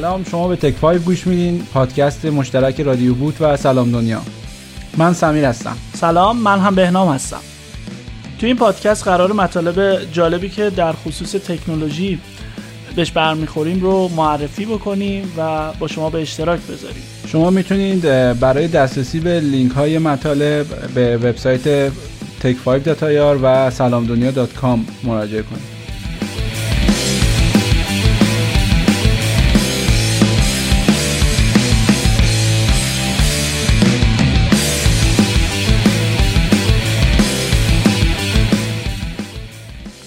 سلام، شما به تک 5 گوش میدین، پادکست مشترک رادیو بوت و سلام دنیا. من سمیر هستم. سلام، من هم بهنام هستم. تو این پادکست قرار مطالب جالبی که در خصوص تکنولوژی بهش برمیخوریم رو معرفی بکنیم و با شما به اشتراک بذاریم. شما میتونید برای دسترسی به لینک های مطالب به وبسایت tech5.ir و salamdunia.com مراجعه کنید.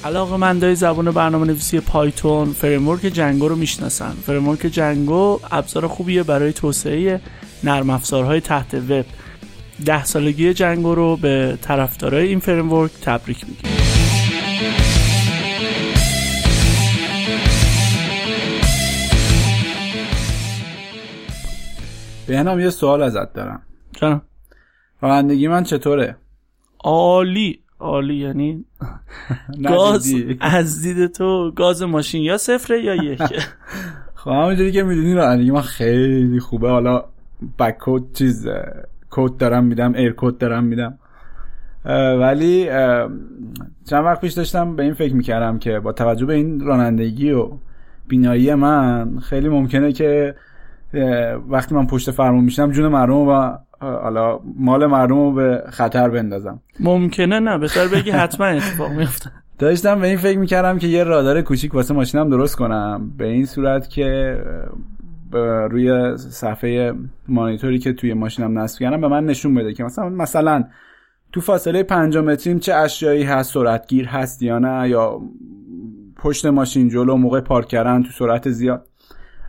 علاقه‌مندای زبان برنامه‌نویسی پایتون فریمورک جنگو رو میشناسن. فریمورک جنگو ابزار خوبیه برای توسعه نرم افزارهای تحت وب. 10 سالگی جنگو رو به طرفدارای این فریمورک تبریک میگیم. بهنام، یه سوال ازت دارم. چرا؟ رانندگی من چطوره؟ عالی. یعنی گاز از دید تو گاز ماشین یا 0 یا 1؟ خب همونجوری که میدونی رانندگی من خیلی خوبه. حالا بکود چیز کد دارم میدم، ایر کد دارم میدم، ولی چند وقت پیش داشتم به این فکر میکردم که با توجه به این رانندگی و بینایی من خیلی ممکنه که وقتی من پشت فرمون میشم جون مردم و حالا مال مردم رو به خطر بندازم. ممکنه نه، بهتر بگی حتما اتفاق میفته. داشتم به این فکر میکردم که یه رادار کوچیک واسه ماشینم درست کنم، به این صورت که روی صفحه مانیتوری که توی ماشینم نصب کردم به من نشون بده که مثلا تو فاصله 5 متریم چه اشیایی هست، سرعتگیر هست یا نه، یا پشت ماشین جلو موقع پارک کردن تو سرعت زیاد.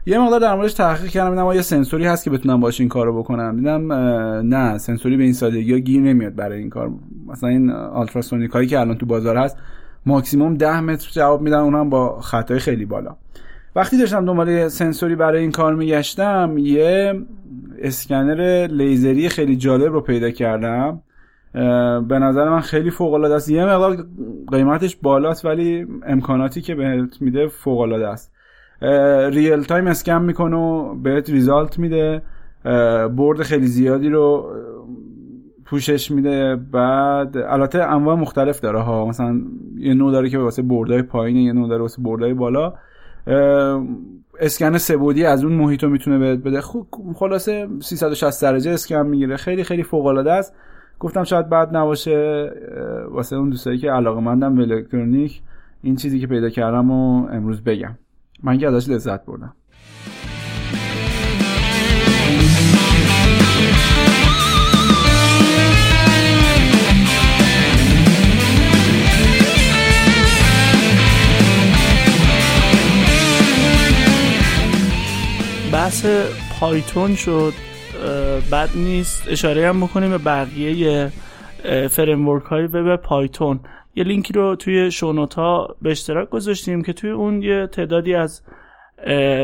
یه مقدار در موردش تحقیق کردم، دیدم آیا سنسوری هست که بتونم باش این کارو بکنم. دیدم نه، سنسوری به این سادگی‌ها گیر نمیاد برای این کار. مثلا این آلتراسونیکایی که الان تو بازار هست ماکسیمم 10 متر جواب میدن، اونم با خطای خیلی بالا. وقتی داشتم دنبال سنسوری برای این کار میگشتم، یه اسکنر لیزری خیلی جالب رو پیدا کردم. به نظر من خیلی فوق‌العاده است. یه مقدار قیمتش بالاست ولی امکاناتی که بهت میده فوق‌العاده است. ریل تایم اسکن میکنه و بهت ریزالت میده، برد خیلی زیادی رو پوشش میده. بعد البته انواع مختلف داره ها، مثلا یه نوع داره که واسه بردهای پایین، یه نوع داره واسه بردهای بالا. اسکن 3 بعدی از اون محیطو میتونه بهت بده. خب خلاصه 360 درجه اسکن میگیره. خیلی خیلی فوق العاده است. گفتم شاید بد نباشه واسه اون دوستایی که علاقه‌مندن به الکترونیک. این چیزی که پیدا کردم و امروز بگم، من که ازش لذت بردم. بحث پایتون شد، بد نیست اشاره هم بکنیم به بقیه فریمورک های وب پایتون. یه لینکی رو توی شونوت ها به اشتراک گذاشتیم که توی اون یه تعدادی از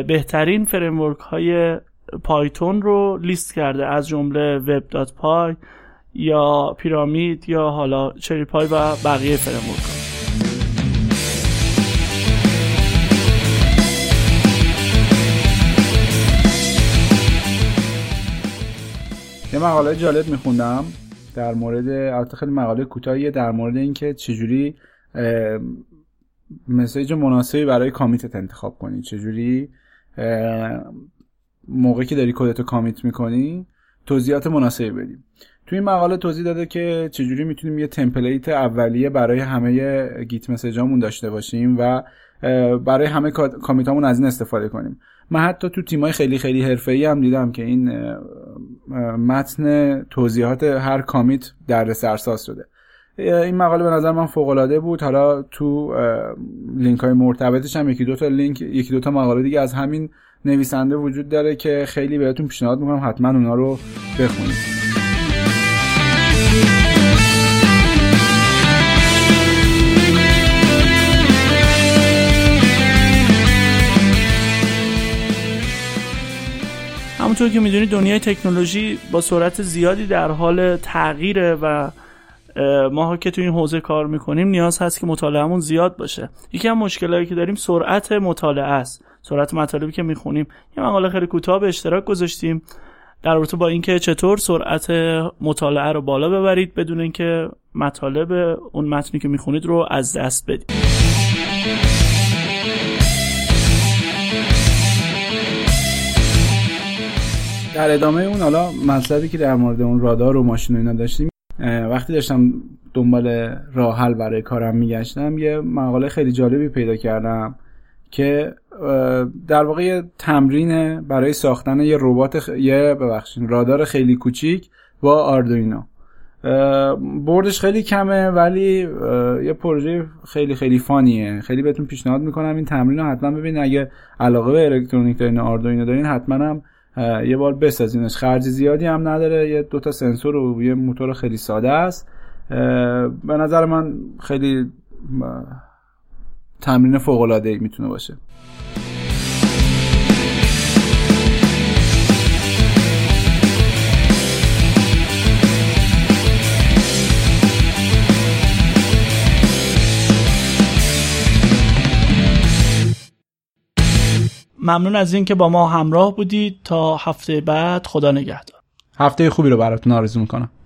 بهترین فریمورک های پایتون رو لیست کرده، از جمله web.py یا پیرامید یا حالا چری پای و بقیه فریمورک ها. یه مقاله جالب میخوندم در مورد، البته خیلی مقاله کوتاهیه، در مورد اینکه چجوری مسیج مناسبی برای کامیتت انتخاب کنی، چجوری موقعی که داری کدتو کامیت میکنی توضیحات مناسبی بدی. توی این مقاله توضیح داده که چجوری میتونیم یه تمپلیت اولیه برای همه گیت مسیجامون داشته باشیم و برای همه کامیتامون از این استفاده کنیم. من حتی تو تیمای خیلی خیلی حرفه‌ای هم دیدم که این متن توضیحات هر کامیت دردسرساز شده. این مقاله به نظر من فوق‌العاده بود. حالا تو لینک‌های مرتبطش هم یکی دو تا مقاله دیگه از همین نویسنده وجود داره که خیلی بهتون پیشنهاد می‌کنم حتما اونا رو بخونید. همونطور که میدونید دنیای تکنولوژی با سرعت زیادی در حال تغییره و ما که تو این حوزه کار میکنیم نیاز هست که مطالعهمون زیاد باشه. یکی از مشکلایی که داریم سرعت مطالعه است. سرعت مطالبی که میخونیم. یه مقاله خیلی کوتاه به اشتراک گذاشتیم در رابطه با اینکه چطور سرعت مطالعه رو بالا ببرید بدون اینکه مطالب اون متنی که میخونید رو از دست بدید. در ادامه اون حالا مسئله‌ای که در مورد اون رادار و ماشین و اینا داشتیم، وقتی داشتم دنبال راه حل برای کارم میگشتم یه مقاله خیلی جالبی پیدا کردم که در واقع یه تمرین برای ساختن یه ربات رادار خیلی کوچیک با آردوینو. بردش خیلی کمه ولی یه پروژه خیلی خیلی فانیه. خیلی بهتون پیشنهاد میکنم این تمرین رو حتما ببینید. اگه علاقه به الکترونیک دارین، آردوینو دارین، حتما هم یه بار بسازینش. خرج زیادی هم نداره، یه دوتا سنسور و یه موتور خیلی ساده است. به نظر من خیلی تمرین فوق‌العاده‌ای میتونه باشه. ممنون از این که با ما همراه بودید. تا هفته بعد، خدا نگهدار. هفته خوبی رو براتون آرزو میکنم.